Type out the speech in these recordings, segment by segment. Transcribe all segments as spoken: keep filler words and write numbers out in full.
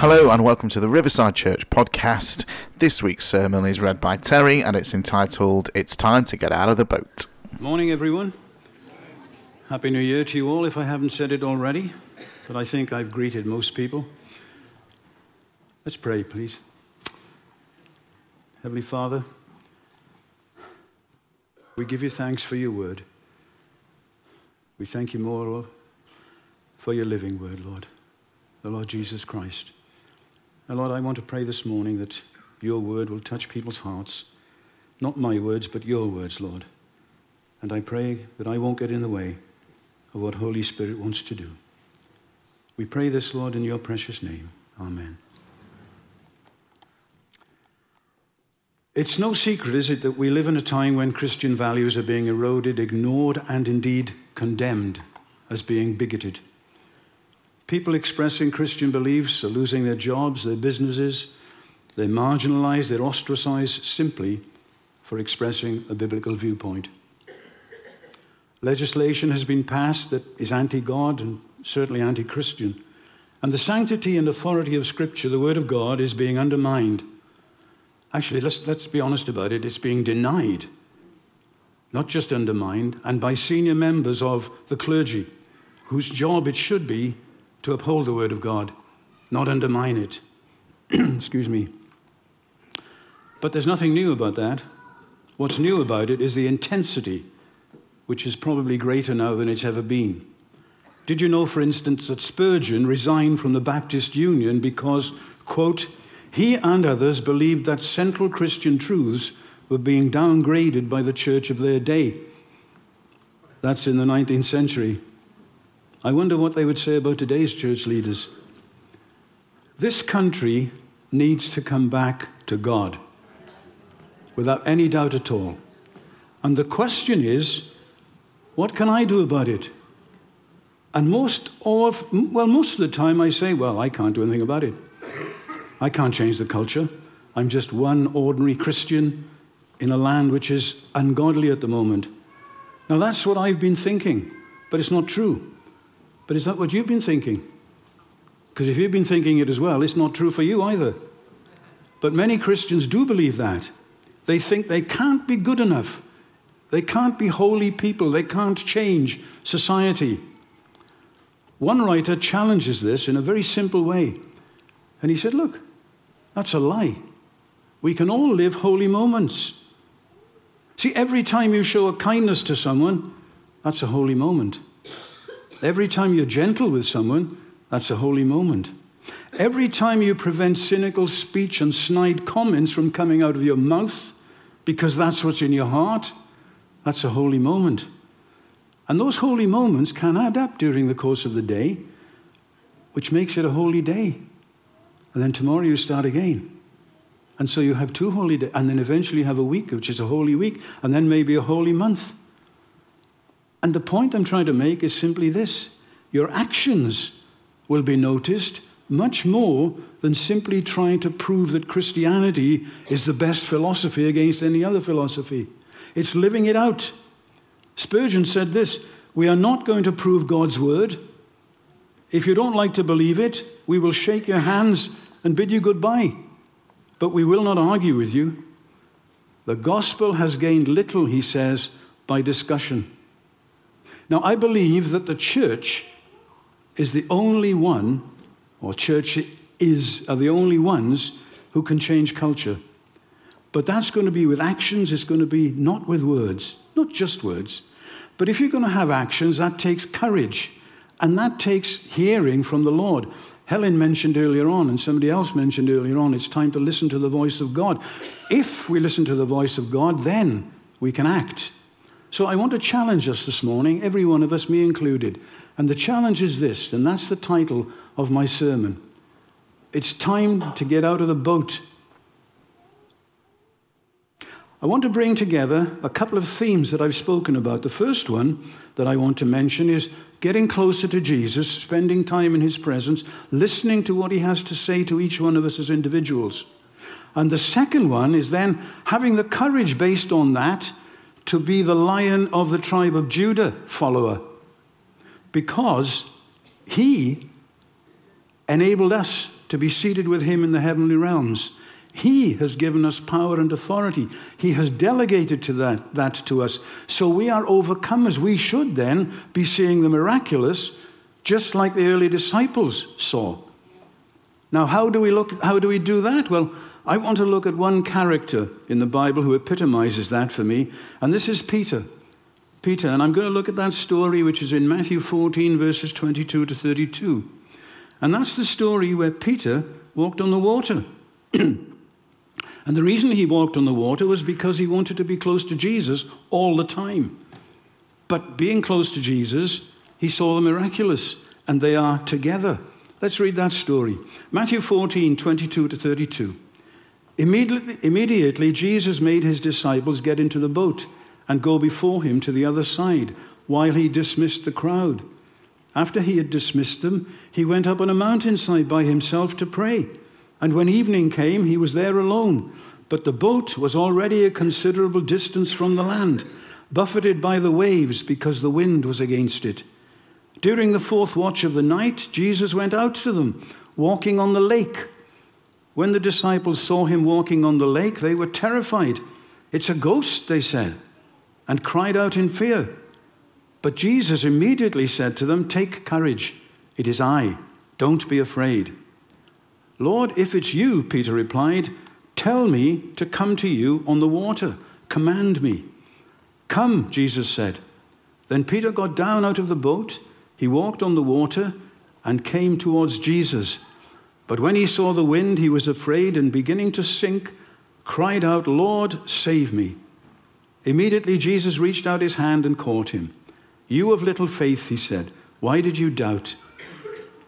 Hello and welcome to the Riverside Church podcast. This week's sermon is read by Terry and it's entitled, It's Time to Get Out of the Boat. Morning everyone. Happy New Year to you all, if I haven't said it already, but I think I've greeted most people. Let's pray, please. Heavenly Father, we give you thanks for your word. We thank you more for your living word, Lord, the Lord Jesus Christ. And Lord, I want to pray this morning that your word will touch people's hearts. Not my words, but your words, Lord. And I pray that I won't get in the way of what Holy Spirit wants to do. We pray this, Lord, in your precious name. Amen. It's no secret, is it, that we live in a time when Christian values are being eroded, ignored, and indeed condemned as being bigoted. People expressing Christian beliefs are losing their jobs, their businesses. They're marginalized, they're ostracized simply for expressing a biblical viewpoint. Legislation has been passed that is anti-God and certainly anti-Christian. And the sanctity and authority of Scripture, the Word of God, is being undermined. Actually, let's, let's be honest about it. It's being denied, not just undermined, and by senior members of the clergy, whose job it should be to uphold the Word of God, not undermine it. Excuse me. But there's nothing new about that. What's new about it is the intensity, which is probably greater now than it's ever been. Did you know, for instance, that Spurgeon resigned from the Baptist Union because, quote, he and others believed that central Christian truths were being downgraded by the church of their day? That's in the nineteenth century. I wonder what they would say about today's church leaders. This country needs to come back to God, without any doubt at all. And the question is, what can I do about it? And most of, well, most of the time I say, well, I can't do anything about it. I can't change the culture. I'm just one ordinary Christian in a land which is ungodly at the moment. Now, that's what I've been thinking, but it's not true. But is that what you've been thinking? Because if you've been thinking it as well, it's not true for you either. But many Christians do believe that. They think they can't be good enough. They can't be holy people. They can't change society. One writer challenges this in a very simple way. And he said, look, that's a lie. We can all live holy moments. See, every time you show a kindness to someone, that's a holy moment. Every time you're gentle with someone, that's a holy moment. Every time you prevent cynical speech and snide comments from coming out of your mouth, because that's what's in your heart, that's a holy moment. And those holy moments can add up during the course of the day, which makes it a holy day. And then tomorrow you start again. And so you have two holy days, and then eventually you have a week, which is a holy week, and then maybe a holy month. And the point I'm trying to make is simply this. Your actions will be noticed much more than simply trying to prove that Christianity is the best philosophy against any other philosophy. It's living it out. Spurgeon said this, we are not going to prove God's word. If you don't like to believe it, we will shake your hands and bid you goodbye. But we will not argue with you. The gospel has gained little, he says, by discussion. Now, I believe that the church is the only one, or church is, are the only ones who can change culture. But that's going to be with actions, it's going to be not with words, not just words. But if you're going to have actions, that takes courage, and that takes hearing from the Lord. Helen mentioned earlier on, and somebody else mentioned earlier on, it's time to listen to the voice of God. If we listen to the voice of God, then we can act. So I want to challenge us this morning, every one of us, me included. And the challenge is this, and that's the title of my sermon. It's time to get out of the boat. I want to bring together a couple of themes that I've spoken about. The first one that I want to mention is getting closer to Jesus, spending time in his presence, listening to what he has to say to each one of us as individuals. And the second one is then having the courage based on that to be the Lion of the tribe of Judah follower, because he enabled us to be seated with him in the heavenly realms. He has given us power and authority. He has delegated to that, that to us. So we are overcomers. We should then be seeing the miraculous, just like the early disciples saw. Now, how do we look? How do we do that? Well, I want to look at one character in the Bible who epitomizes that for me, and this is Peter. Peter, and I'm going to look at that story, which is in Matthew fourteen, verses twenty-two to thirty-two. And that's the story where Peter walked on the water. And the reason he walked on the water was because he wanted to be close to Jesus all the time. But being close to Jesus, he saw the miraculous, and they are together. Let's read that story. Matthew fourteen, twenty-two to thirty-two. Immediately, immediately Jesus made his disciples get into the boat and go before him to the other side while he dismissed the crowd. After he had dismissed them, he went up on a mountainside by himself to pray. And when evening came, he was there alone. But the boat was already a considerable distance from the land, buffeted by the waves because the wind was against it. During the fourth watch of the night, Jesus went out to them, walking on the lake. When the disciples saw him walking on the lake, they were terrified. "It's a ghost," they said, and cried out in fear. But Jesus immediately said to them, "Take courage, it is I, don't be afraid." "Lord, if it's you," Peter replied, "tell me to come to you on the water. Command me." "Come," Jesus said. Then Peter got down out of the boat. He walked on the water and came towards Jesus. But when he saw the wind, he was afraid and, beginning to sink, cried out, "Lord, save me." Immediately Jesus reached out his hand and caught him. "You of little faith," he said, "why did you doubt?"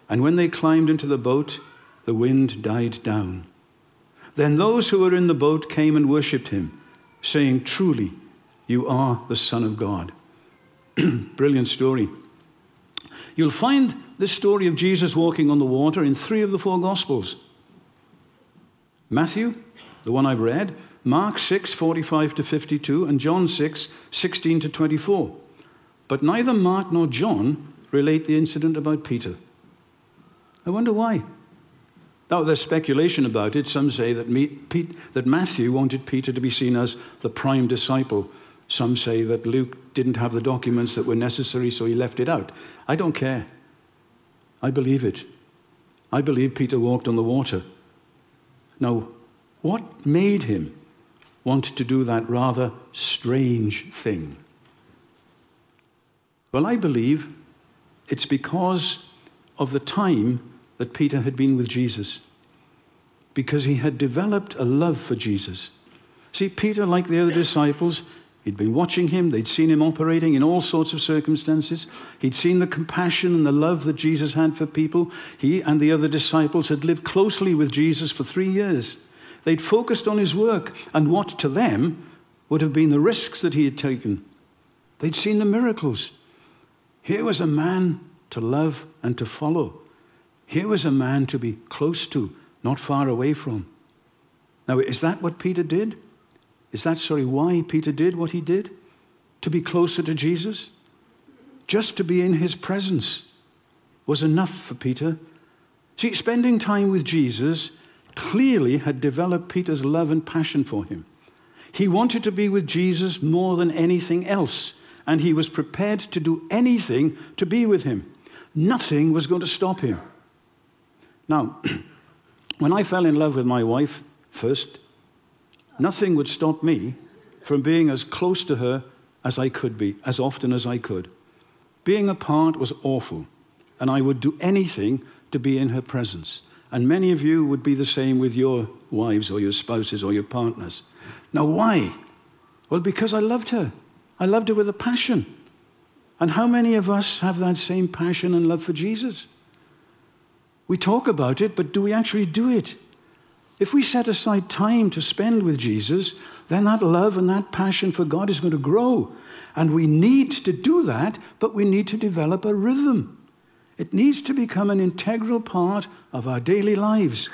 And when they climbed into the boat, the wind died down. Then those who were in the boat came and worshipped him, saying, "Truly, you are the Son of God." Brilliant story. You'll find this story of Jesus walking on the water in three of the four Gospels. Matthew, the one I've read, Mark six, forty-five to fifty-two, and John six, sixteen to twenty-four. But neither Mark nor John relate the incident about Peter. I wonder why. Now, there's speculation about it. Some say that, me, Pete, that Matthew wanted Peter to be seen as the prime disciple. Some say that Luke didn't have the documents that were necessary, so he left it out. I don't care. I believe it. I believe Peter walked on the water. Now, what made him want to do that rather strange thing? Well, I believe it's because of the time that Peter had been with Jesus, because he had developed a love for Jesus. See, Peter, like the other disciples, he'd been watching him. They'd seen him operating in all sorts of circumstances. He'd seen the compassion and the love that Jesus had for people. He and the other disciples had lived closely with Jesus for three years. They'd focused on his work and what to them would have been the risks that he had taken. They'd seen the miracles. Here was a man to love and to follow. Here was a man to be close to, not far away from. Now, is that what Peter did? Is that, sorry, why Peter did what he did? To be closer to Jesus? Just to be in his presence was enough for Peter. See, spending time with Jesus clearly had developed Peter's love and passion for him. He wanted to be with Jesus more than anything else, and he was prepared to do anything to be with him. Nothing was going to stop him. Now, when I fell in love with my wife first, nothing would stop me from being as close to her as I could be, as often as I could. Being apart was awful, and I would do anything to be in her presence. And many of you would be the same with your wives or your spouses or your partners. Now, why? Well, because I loved her. I loved her with a passion. And how many of us have that same passion and love for Jesus? We talk about it, but do we actually do it? If we set aside time to spend with Jesus, then that love and that passion for God is going to grow. And we need to do that, but we need to develop a rhythm. It needs to become an integral part of our daily lives.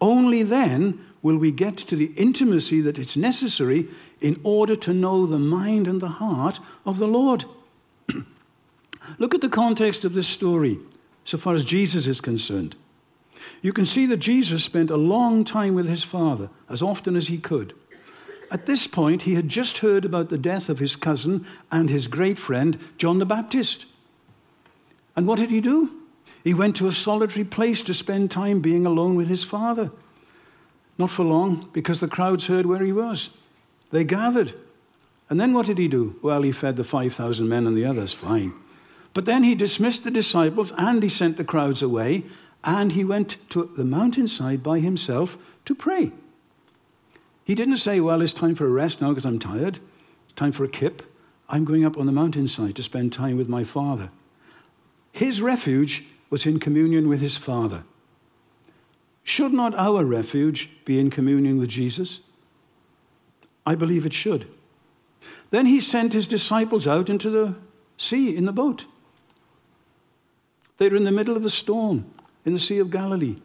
Only then will we get to the intimacy that is necessary in order to know the mind and the heart of the Lord. Look at the context of this story, so far as Jesus is concerned. You can see that Jesus spent a long time with his Father, as often as he could. At this point, he had just heard about the death of his cousin and his great friend, John the Baptist. And what did he do? He went to a solitary place to spend time being alone with his Father. Not for long, because the crowds heard where he was. They gathered. And then what did he do? Well, he fed the five thousand men and the others, fine. But then he dismissed the disciples and he sent the crowds away, and he went to the mountainside by himself to pray. He didn't say, well, it's time for a rest now because I'm tired. It's time for a kip. I'm going up on the mountainside to spend time with my Father. His refuge was in communion with his Father. Should not our refuge be in communion with Jesus? I believe it should. Then he sent his disciples out into the sea in the boat. They were in the middle of a storm in the Sea of Galilee,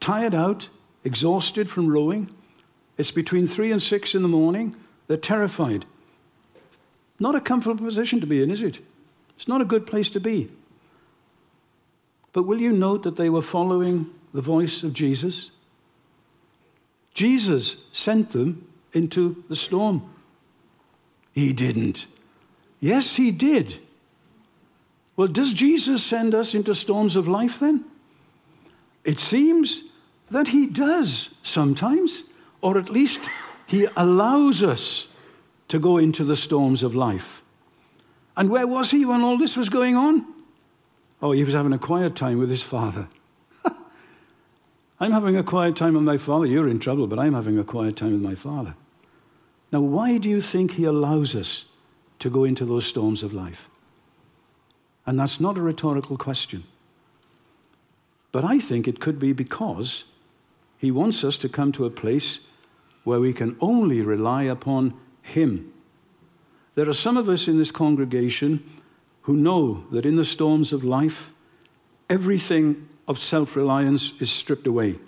tired out, exhausted from rowing. It's between three and six in the morning. They're terrified. Not a comfortable position to be in, is it? It's not a good place to be. But will you note that they were following the voice of Jesus? Jesus sent them into the storm. He didn't. Yes, he did. Well, does Jesus send us into storms of life then? It seems that he does sometimes, or at least he allows us to go into the storms of life. And where was he when all this was going on? Oh, he was having a quiet time with his Father. I'm having a quiet time with my Father. You're in trouble, but I'm having a quiet time with my Father. Now, why do you think he allows us to go into those storms of life? And that's not a rhetorical question. But I think it could be because he wants us to come to a place where we can only rely upon him. There are some of us in this congregation who know that in the storms of life, everything of self-reliance is stripped away.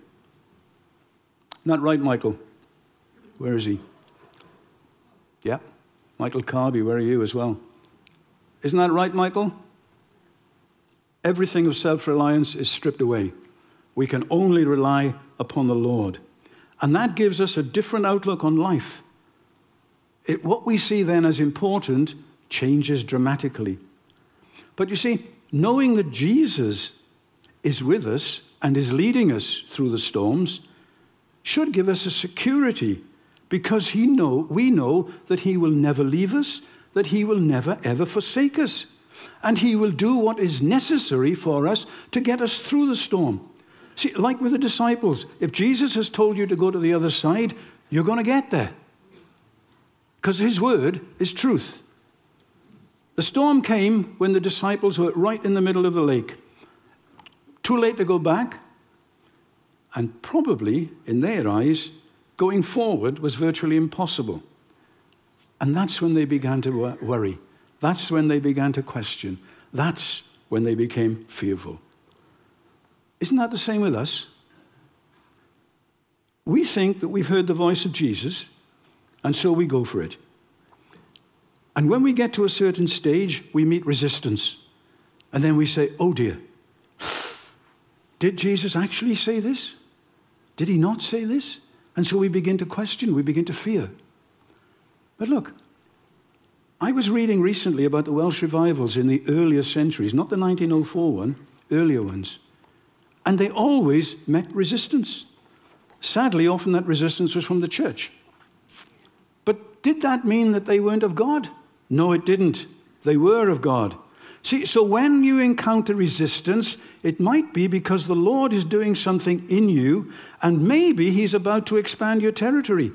Not right, Michael? Where is he? Yeah, Michael Carby, where are you as well? Isn't that right, Michael? Everything of self-reliance is stripped away. We can only rely upon the Lord. And that gives us a different outlook on life. It, what we see then as important changes dramatically. But you see, knowing that Jesus is with us and is leading us through the storms should give us a security, because he know, we know that he will never leave us, that he will never, ever forsake us. And he will do what is necessary for us to get us through the storm. See, like with the disciples, if Jesus has told you to go to the other side, you're going to get there, because his word is truth. The storm came when the disciples were right in the middle of the lake. Too late to go back, and probably, in their eyes, going forward was virtually impossible. And that's when they began to worry. That's when they began to question. That's when they became fearful. Isn't that the same with us? We think that we've heard the voice of Jesus, and so we go for it. And when we get to a certain stage, we meet resistance. And then we say, oh dear, did Jesus actually say this? Did he not say this? And so we begin to question, we begin to fear. But look, I was reading recently about the Welsh revivals in the earlier centuries, not the nineteen oh four one, earlier ones. And they always met resistance. Sadly, often that resistance was from the church. But did that mean that they weren't of God? No, it didn't. They were of God. See, so when you encounter resistance, it might be because the Lord is doing something in you, and maybe he's about to expand your territory.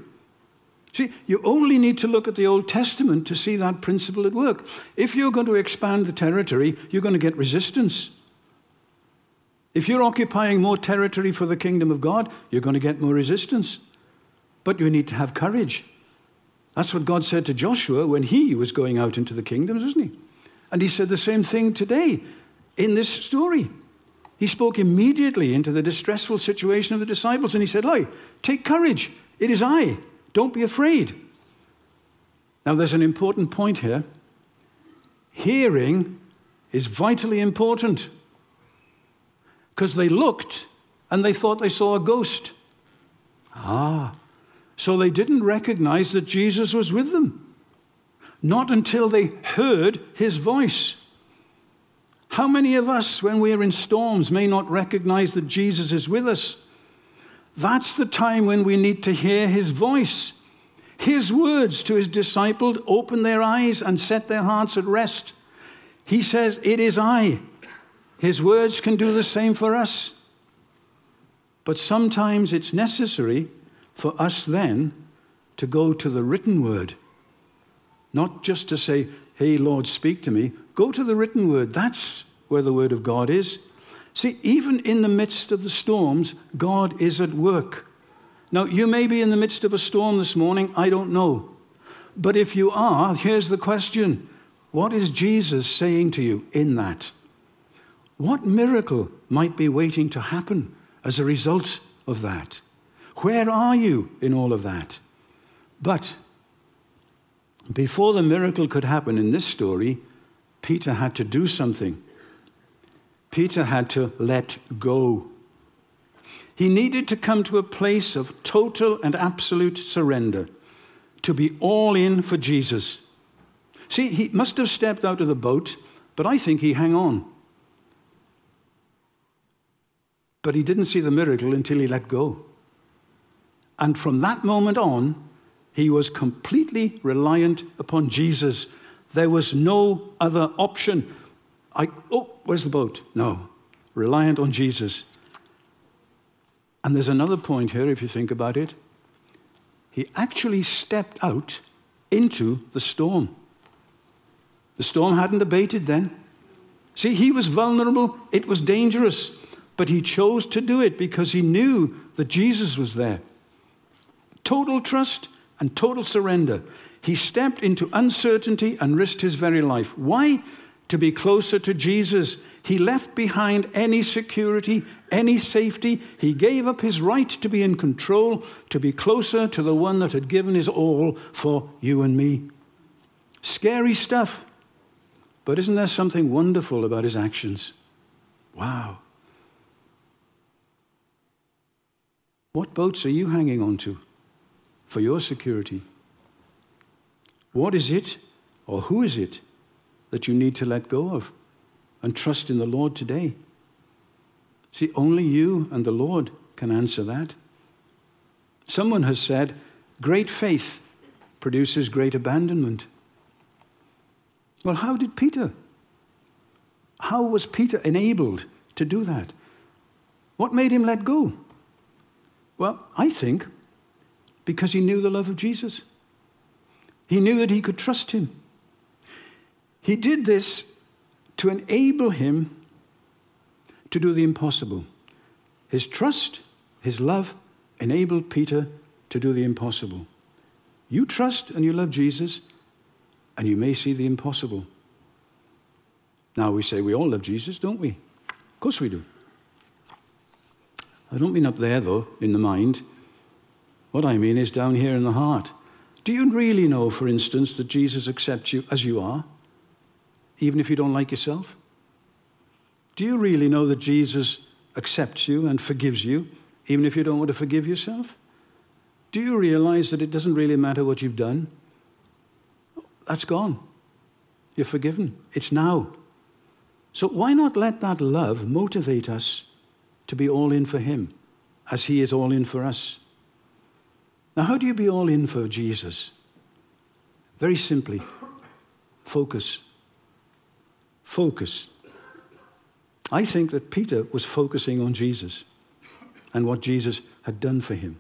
See, you only need to look at the Old Testament to see that principle at work. If you're going to expand the territory, you're going to get resistance. If you're occupying more territory for the kingdom of God, you're going to get more resistance. But you need to have courage. That's what God said to Joshua when he was going out into the kingdoms, isn't he? And he said the same thing today in this story. He spoke immediately into the distressful situation of the disciples, and he said, "Hey, take courage. It is I. Don't be afraid." Now, there's an important point here. Hearing is vitally important, because they looked and they thought they saw a ghost. Ah, so they didn't recognize that Jesus was with them. Not until they heard his voice. How many of us, when we are in storms, may not recognize that Jesus is with us? That's the time when we need to hear his voice. His words to his disciples open their eyes and set their hearts at rest. He says, "It is I." His words can do the same for us. But sometimes it's necessary for us then to go to the written word. Not just to say, "Hey, Lord, speak to me." Go to the written word. That's where the word of God is. See, even in the midst of the storms, God is at work. Now, you may be in the midst of a storm this morning. I don't know. But if you are, here's the question. What is Jesus saying to you in that? What miracle might be waiting to happen as a result of that? Where are you in all of that? But before the miracle could happen in this story, Peter had to do something. Peter had to let go. He needed to come to a place of total and absolute surrender, to be all in for Jesus. See, he must have stepped out of the boat, but I think he hung on. But he didn't see the miracle until he let go. And from that moment on, he was completely reliant upon Jesus. There was no other option. I, oh, where's the boat? No, reliant on Jesus. And there's another point here, if you think about it. He actually stepped out into the storm. The storm hadn't abated then. See, he was vulnerable. It was dangerous. But he chose to do it because he knew that Jesus was there. Total trust and total surrender. He stepped into uncertainty and risked his very life. Why? To be closer to Jesus. He left behind any security, any safety. He gave up his right to be in control, to be closer to the one that had given his all for you and me. Scary stuff. But isn't there something wonderful about his actions? Wow. What boats are you hanging on to for your security? What is it, or who is it, that you need to let go of and trust in the Lord today? See, only you and the Lord can answer that. Someone has said, great faith produces great abandonment. Well, how did Peter? How was Peter enabled to do that? What made him let go? Well, I think because he knew the love of Jesus. He knew that he could trust him. He did this to enable him to do the impossible. His trust, his love, enabled Peter to do the impossible. You trust and you love Jesus, and you may see the impossible. Now we say we all love Jesus, don't we? Of course we do. I don't mean up there, though, in the mind. What I mean is down here in the heart. Do you really know, for instance, that Jesus accepts you as you are? Even if you don't like yourself? Do you really know that Jesus accepts you and forgives you, even if you don't want to forgive yourself? Do you realize that it doesn't really matter what you've done? That's gone. You're forgiven. It's now. So why not let that love motivate us to be all in for him, as he is all in for us? Now, how do you be all in for Jesus? Very simply, focus. Focus. I think that Peter was focusing on Jesus and what Jesus had done for him.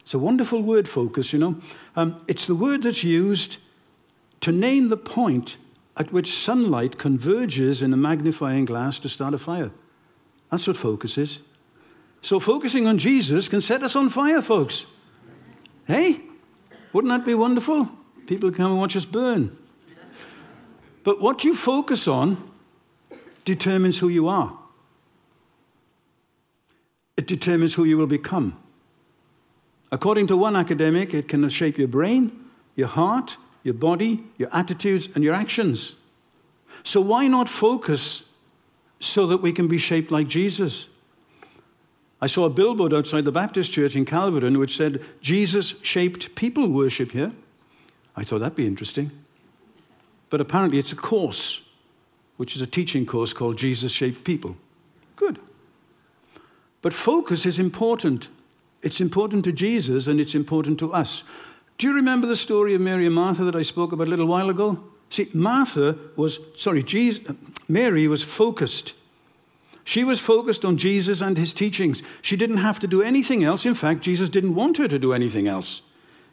It's a wonderful word, focus, you know. Um, it's the word that's used to name the point at which sunlight converges in a magnifying glass to start a fire. That's what focus is. So focusing on Jesus can set us on fire, folks. Hey, wouldn't that be wonderful? People come and watch us burn. But what you focus on determines who you are. It determines who you will become. According to one academic, it can shape your brain, your heart, your body, your attitudes, and your actions. So why not focus so that we can be shaped like Jesus? I saw a billboard outside the Baptist church in Calverton which said, Jesus-shaped people worship here. I thought that'd be interesting. But apparently it's a course, which is a teaching course called Jesus-shaped people. Good. But focus is important. It's important to Jesus and it's important to us. Do you remember the story of Mary and Martha that I spoke about a little while ago? See, Martha was, sorry, Jesus, Mary was focused. She was focused on Jesus and his teachings. She didn't have to do anything else. In fact, Jesus didn't want her to do anything else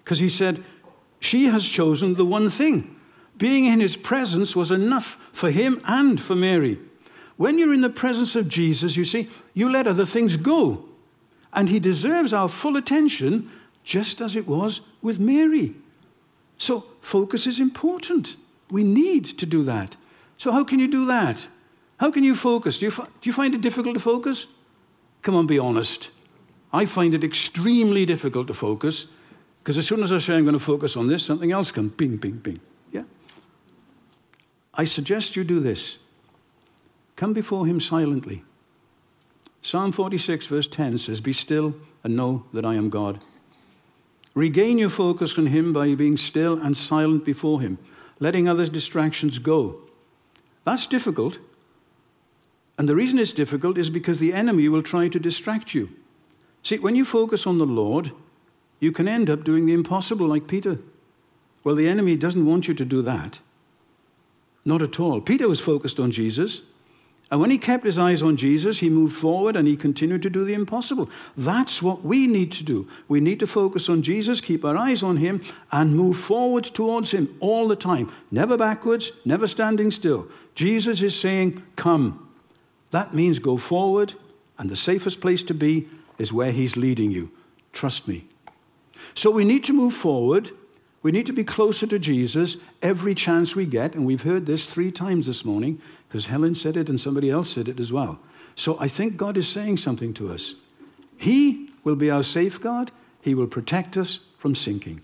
because he said, she has chosen the one thing. Being in his presence was enough for him and for Mary. When you're in the presence of Jesus, you see, you let other things go. And he deserves our full attention just as it was with Mary. So focus is important. We need to do that. So how can you do that? How can you focus? Do you, do you find it difficult to focus? Come on, be honest. I find it extremely difficult to focus because as soon as I say I'm going to focus on this, something else comes, ping, ping, ping. Yeah? I suggest you do this. Come before him silently. Psalm forty-six, verse ten says, "Be still and know that I am God." Regain your focus on him by being still and silent before him, letting others' distractions go. That's difficult. And the reason it's difficult is because the enemy will try to distract you. See, when you focus on the Lord, you can end up doing the impossible like Peter. Well, the enemy doesn't want you to do that. Not at all. Peter was focused on Jesus. And when he kept his eyes on Jesus, he moved forward and he continued to do the impossible. That's what we need to do. We need to focus on Jesus, keep our eyes on him, and move forward towards him all the time. Never backwards, never standing still. Jesus is saying, come. That means go forward, and the safest place to be is where he's leading you. Trust me. So we need to move forward. We need to be closer to Jesus every chance we get. And we've heard this three times this morning because Helen said it and somebody else said it as well. So I think God is saying something to us. He will be our safeguard. He will protect us from sinking.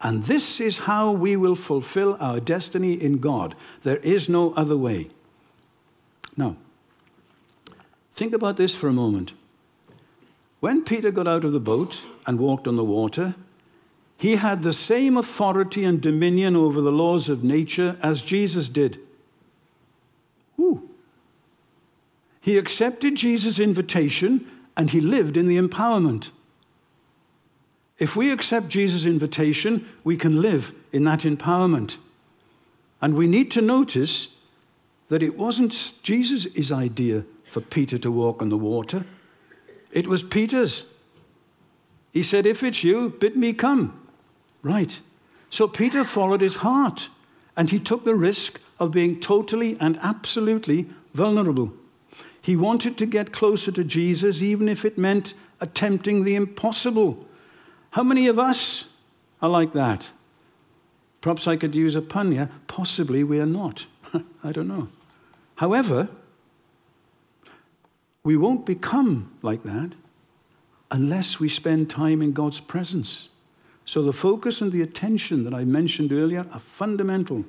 And this is how we will fulfill our destiny in God. There is no other way. Now, think about this for a moment. When Peter got out of the boat and walked on the water, he had the same authority and dominion over the laws of nature as Jesus did. Ooh. He accepted Jesus' invitation and he lived in the empowerment. If we accept Jesus' invitation, we can live in that empowerment. And we need to notice that it wasn't Jesus' idea for Peter to walk on the water. It was Peter's. He said, if it's you, bid me come. Right. So Peter followed his heart and he took the risk of being totally and absolutely vulnerable. He wanted to get closer to Jesus, even if it meant attempting the impossible. How many of us are like that? Perhaps I could use a pun here. Possibly we are not. I don't know. However, we won't become like that unless we spend time in God's presence. So the focus and the attention that I mentioned earlier are fundamental.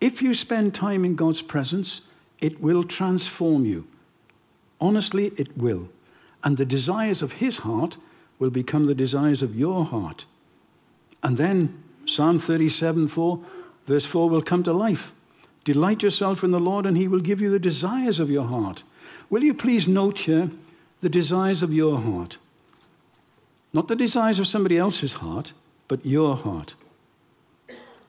If you spend time in God's presence, it will transform you. Honestly, it will. And the desires of his heart will become the desires of your heart. And then Psalm thirty-seven, four, verse four will come to life. Delight yourself in the Lord and he will give you the desires of your heart. Will you please note here the desires of your heart? Not the desires of somebody else's heart, but your heart.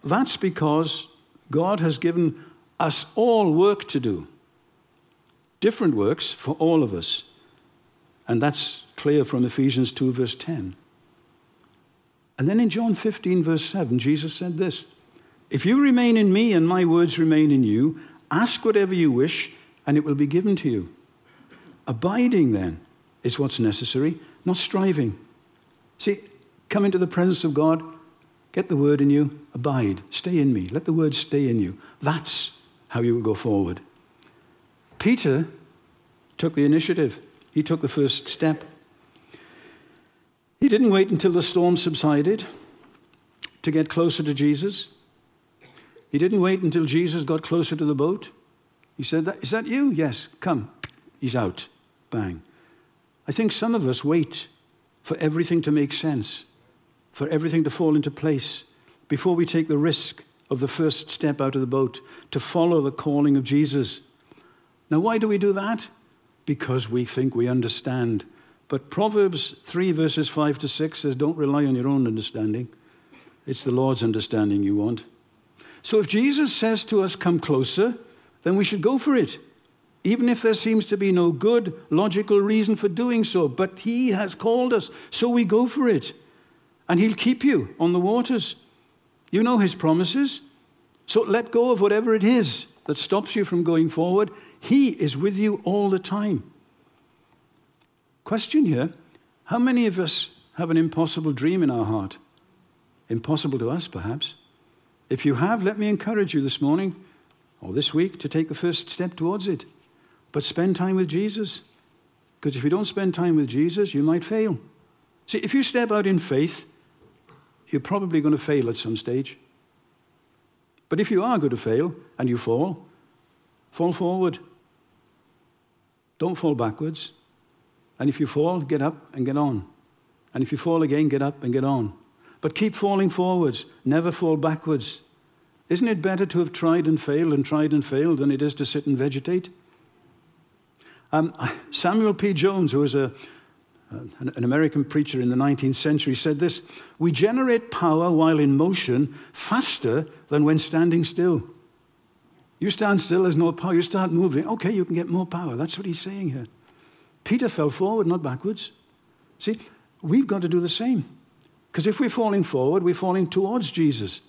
That's because God has given us all work to do. Different works for all of us. And that's clear from Ephesians two, verse ten. And then in John fifteen, verse seven, Jesus said this, "If you remain in me and my words remain in you, ask whatever you wish and it will be given to you." Abiding, then, is what's necessary, not striving. See, come into the presence of God, get the word in you, abide, stay in me, let the word stay in you. That's how you will go forward. Peter took the initiative. He took the first step. He didn't wait until the storm subsided to get closer to Jesus. He didn't wait until Jesus got closer to the boat. He said, "Is that you? Yes, come." He's out. Bang. I think some of us wait for everything to make sense, for everything to fall into place before we take the risk of the first step out of the boat to follow the calling of Jesus. Now, why do we do that? Because we think we understand. But Proverbs three verses five to six says, don't rely on your own understanding. It's the Lord's understanding you want. So if Jesus says to us, come closer, then we should go for it, even if there seems to be no good, logical reason for doing so. But he has called us, so we go for it. And he'll keep you on the waters. You know his promises. So let go of whatever it is that stops you from going forward. He is with you all the time. Question here, how many of us have an impossible dream in our heart? Impossible to us, perhaps. If you have, let me encourage you this morning or this week to take the first step towards it. But spend time with Jesus. Because if you don't spend time with Jesus, you might fail. See, if you step out in faith, you're probably going to fail at some stage. But if you are going to fail and you fall, fall forward. Don't fall backwards. And if you fall, get up and get on. And if you fall again, get up and get on. But keep falling forwards, never fall backwards. Isn't it better to have tried and failed and tried and failed than it is to sit and vegetate? Um, Samuel P. Jones, who was a, an American preacher in the nineteenth century, said this, "We generate power while in motion faster than when standing still." You stand still, there's no power. You start moving. Okay, you can get more power. That's what he's saying here. Peter fell forward, not backwards. See, we've got to do the same. Because if we're falling forward, we're falling towards Jesus.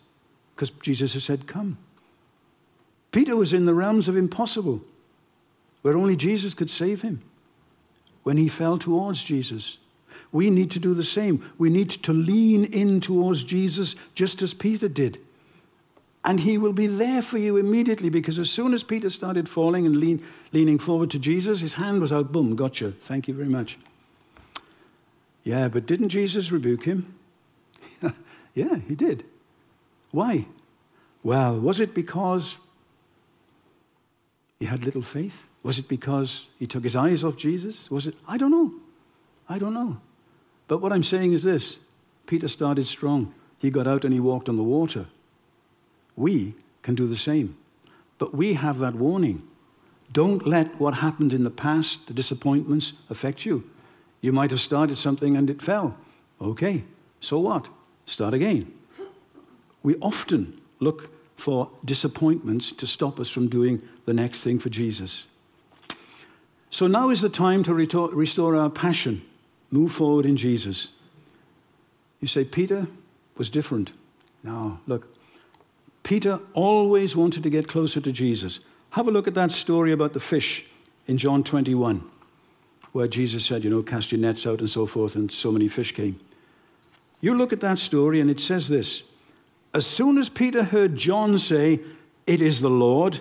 Because Jesus has said, come. Peter was in the realms of impossible, where only Jesus could save him, when he fell towards Jesus. We need to do the same. We need to lean in towards Jesus, just as Peter did. And he will be there for you immediately, because as soon as Peter started falling and lean, leaning forward to Jesus, his hand was out, boom, gotcha, thank you very much. Yeah, but didn't Jesus rebuke him? Yeah, he did. Why? Well, was it because he had little faith? Was it because he took his eyes off Jesus? Was it? I don't know. I don't know. But what I'm saying is this. Peter started strong. He got out and he walked on the water. We can do the same. But we have that warning. Don't let what happened in the past, the disappointments, affect you. You might have started something and it fell. Okay, so what? Start again. We often look for disappointments to stop us from doing the next thing for Jesus. So now is the time to retor- restore our passion. Move forward in Jesus. You say, Peter was different. Now, look, Peter always wanted to get closer to Jesus. Have a look at that story about the fish in John twenty-one, where Jesus said, you know, cast your nets out and so forth, and so many fish came. You look at that story and it says this. As soon as Peter heard John say, it is the Lord,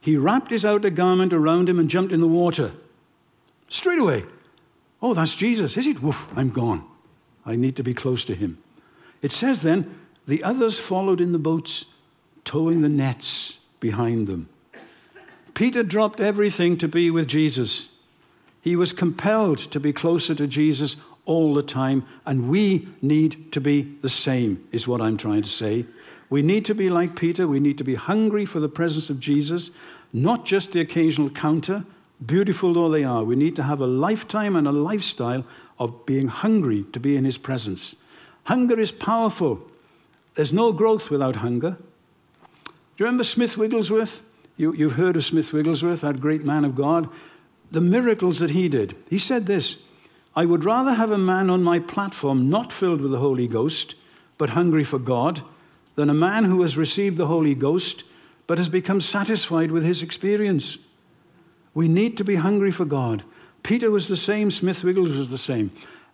he wrapped his outer garment around him and jumped in the water. Straight away. Oh, that's Jesus, is it? Woof, I'm gone. I need to be close to him. It says then, the others followed in the boats, towing the nets behind them. Peter dropped everything to be with Jesus. He was compelled to be closer to Jesus all the time, and we need to be the same, is what I'm trying to say. We need to be like Peter. We need to be hungry for the presence of Jesus, not just the occasional counter, beautiful though they are. We need to have a lifetime and a lifestyle of being hungry to be in his presence. Hunger is powerful. There's no growth without hunger. Do you remember Smith Wigglesworth? You, you've heard of Smith Wigglesworth, that great man of God. The miracles that he did. He said this, I would rather have a man on my platform not filled with the Holy Ghost, but hungry for God, than a man who has received the Holy Ghost, but has become satisfied with his experience. We need to be hungry for God. Peter was the same. Smith Wigglesworth was the same.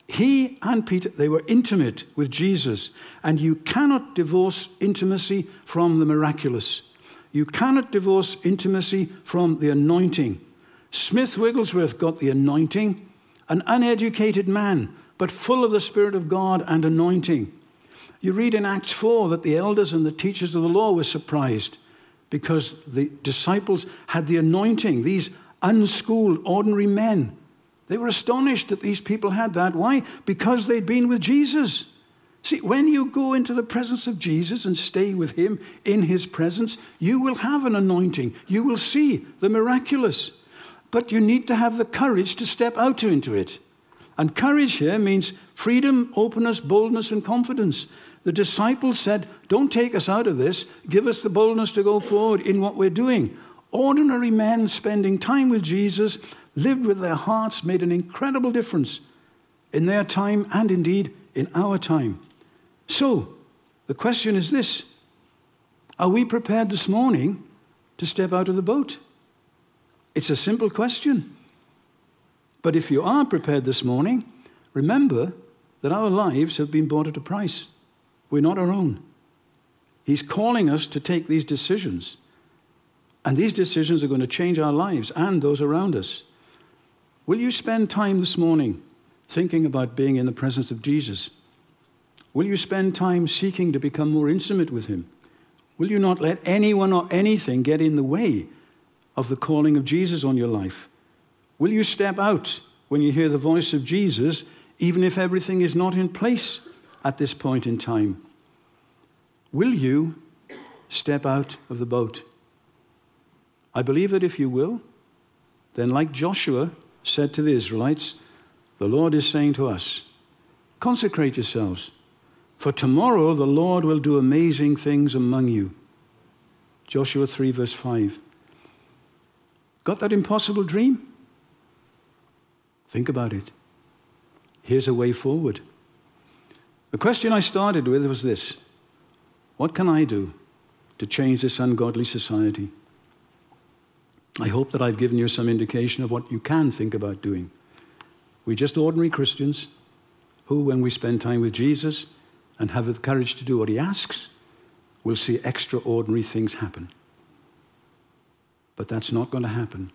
He and Peter, they were intimate with Jesus. And you cannot divorce intimacy from the miraculous. You cannot divorce intimacy from the anointing. Smith Wigglesworth got the anointing. An uneducated man, but full of the Spirit of God and anointing. You read in Acts four that the elders and the teachers of the law were surprised because the disciples had the anointing, these unschooled, ordinary men They were astonished that these people had that. Why? Because they'd been with Jesus. See, when you go into the presence of Jesus and stay with him in his presence, you will have an anointing. You will see the miraculous. But you need to have the courage to step out into it. And courage here means freedom, openness, boldness, and confidence. The disciples said, don't take us out of this. Give us the boldness to go forward in what we're doing. Ordinary men spending time with Jesus, lived with their hearts, made an incredible difference in their time and indeed in our time. So, the question is this. Are we prepared this morning to step out of the boat? It's a simple question. But if you are prepared this morning, remember that our lives have been bought at a price. We're not our own. He's calling us to take these decisions. And these decisions are going to change our lives and those around us. Will you spend time this morning thinking about being in the presence of Jesus? Will you spend time seeking to become more intimate with him? Will you not let anyone or anything get in the way of the calling of Jesus on your life? Will you step out when you hear the voice of Jesus, even if everything is not in place at this point in time? Will you step out of the boat? I believe that if you will, then like Joshua said to the Israelites, the Lord is saying to us, consecrate yourselves, for tomorrow the Lord will do amazing things among you. Joshua three verse five. Got that impossible dream? Think about it. Here's a way forward. The question I started with was this. What can I do to change this ungodly society? I hope that I've given you some indication of what you can think about doing. We're just ordinary Christians who, when we spend time with Jesus and have the courage to do what he asks, will see extraordinary things happen. But that's not going to happen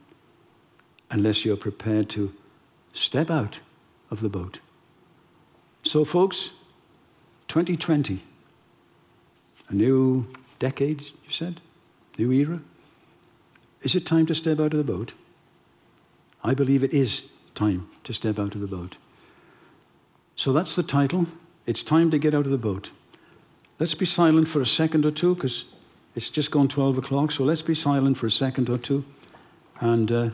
unless you're prepared to step out of the boat. So, folks, twenty twenty, a new decade, you said, new era. Is it time to step out of the boat? I believe it is time to step out of the boat. So that's the title. It's time to get out of the boat. Let's be silent for a second or two because it's just gone twelve o'clock. So let's be silent for a second or two and uh,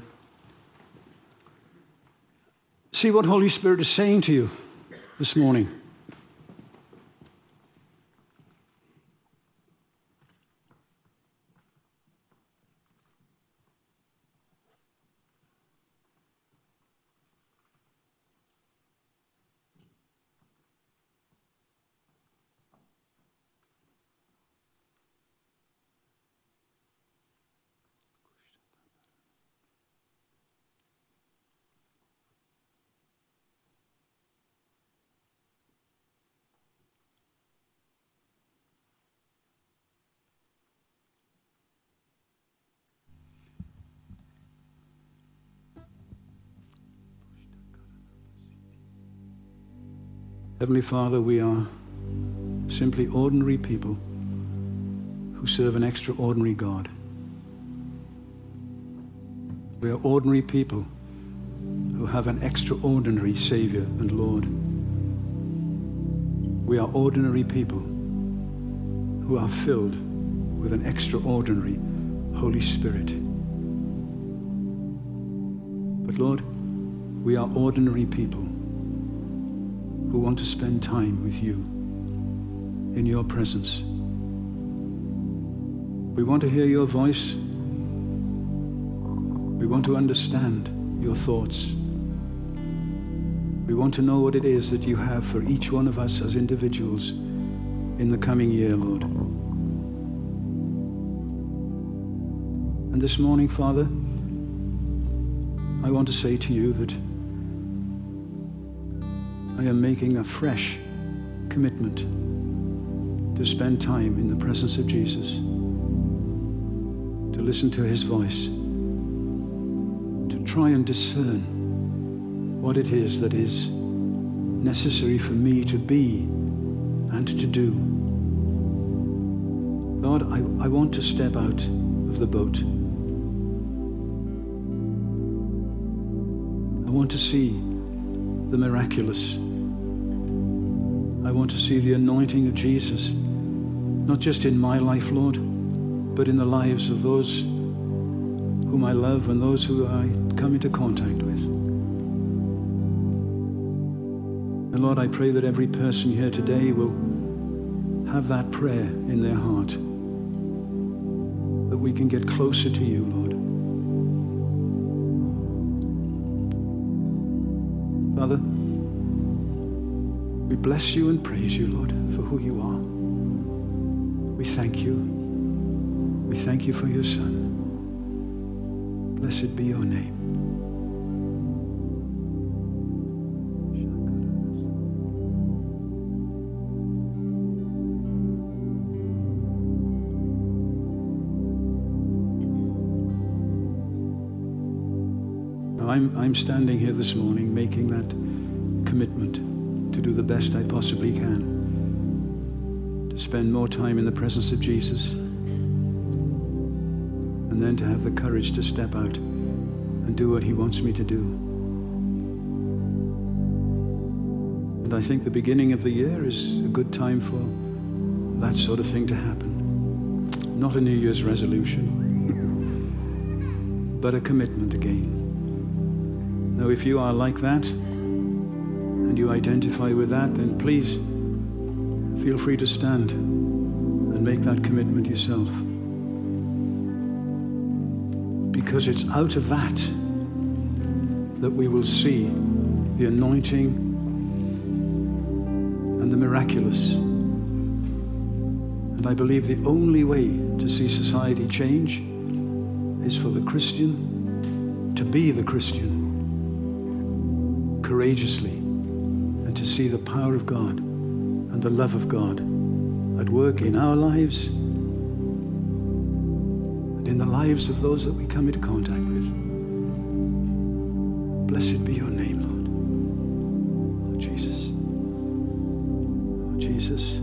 see what Holy Spirit is saying to you this morning. Heavenly Father, we are simply ordinary people who serve an extraordinary God. We are ordinary people who have an extraordinary Savior and Lord. We are ordinary people who are filled with an extraordinary Holy Spirit. But Lord, we are ordinary people who want to spend time with you in your presence. We want to hear your voice. We want to understand your thoughts. We want to know what it is that you have for each one of us as individuals in the coming year, Lord. And this morning, Father, I want to say to you that I am making a fresh commitment to spend time in the presence of Jesus, to listen to his voice, to try and discern what it is that is necessary for me to be and to do. Lord, I, I want to step out of the boat. I want to see the miraculous. I want to see the anointing of Jesus, not just in my life, Lord, but in the lives of those whom I love and those who I come into contact with. And Lord, I pray that every person here today will have that prayer in their heart, that we can get closer to you, Lord. Father, we bless you and praise you, Lord, for who you are. We thank you. We thank you for your Son. Blessed be your name. I'm, I'm standing here this morning making that commitment to do the best I possibly can, to spend more time in the presence of Jesus, and then to have the courage to step out and do what he wants me to do. And I think the beginning of the year is a good time for that sort of thing to happen. Not a New Year's resolution, but a commitment again. Now, if you are like that and you identify with that, then please feel free to stand and make that commitment yourself. Because it's out of that that we will see the anointing and the miraculous. And I believe the only way to see society change is for the Christian to be the Christian, courageously, and to see the power of God and the love of God at work in our lives and in the lives of those that we come into contact with. Blessed be your name, Lord. Oh, Jesus. Oh, Jesus.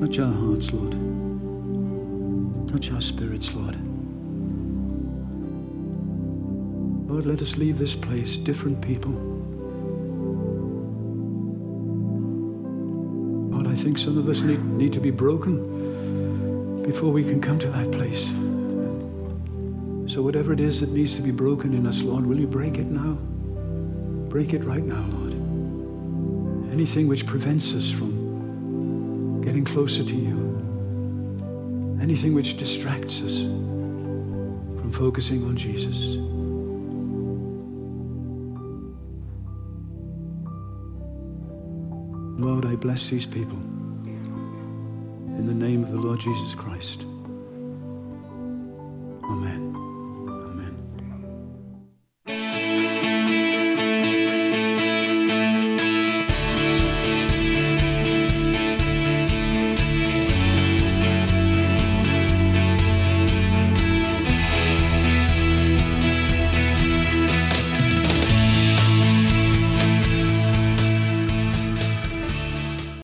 Touch our hearts, Lord. Touch our spirits, Lord. Lord, let us leave this place different people. Lord, I think some of us need, need to be broken before we can come to that place. So whatever it is that needs to be broken in us, Lord, will you break it now? Break it right now, Lord. Anything which prevents us from getting closer to you, anything which distracts us from focusing on Jesus. Lord, I bless these people in the name of the Lord Jesus Christ. Amen.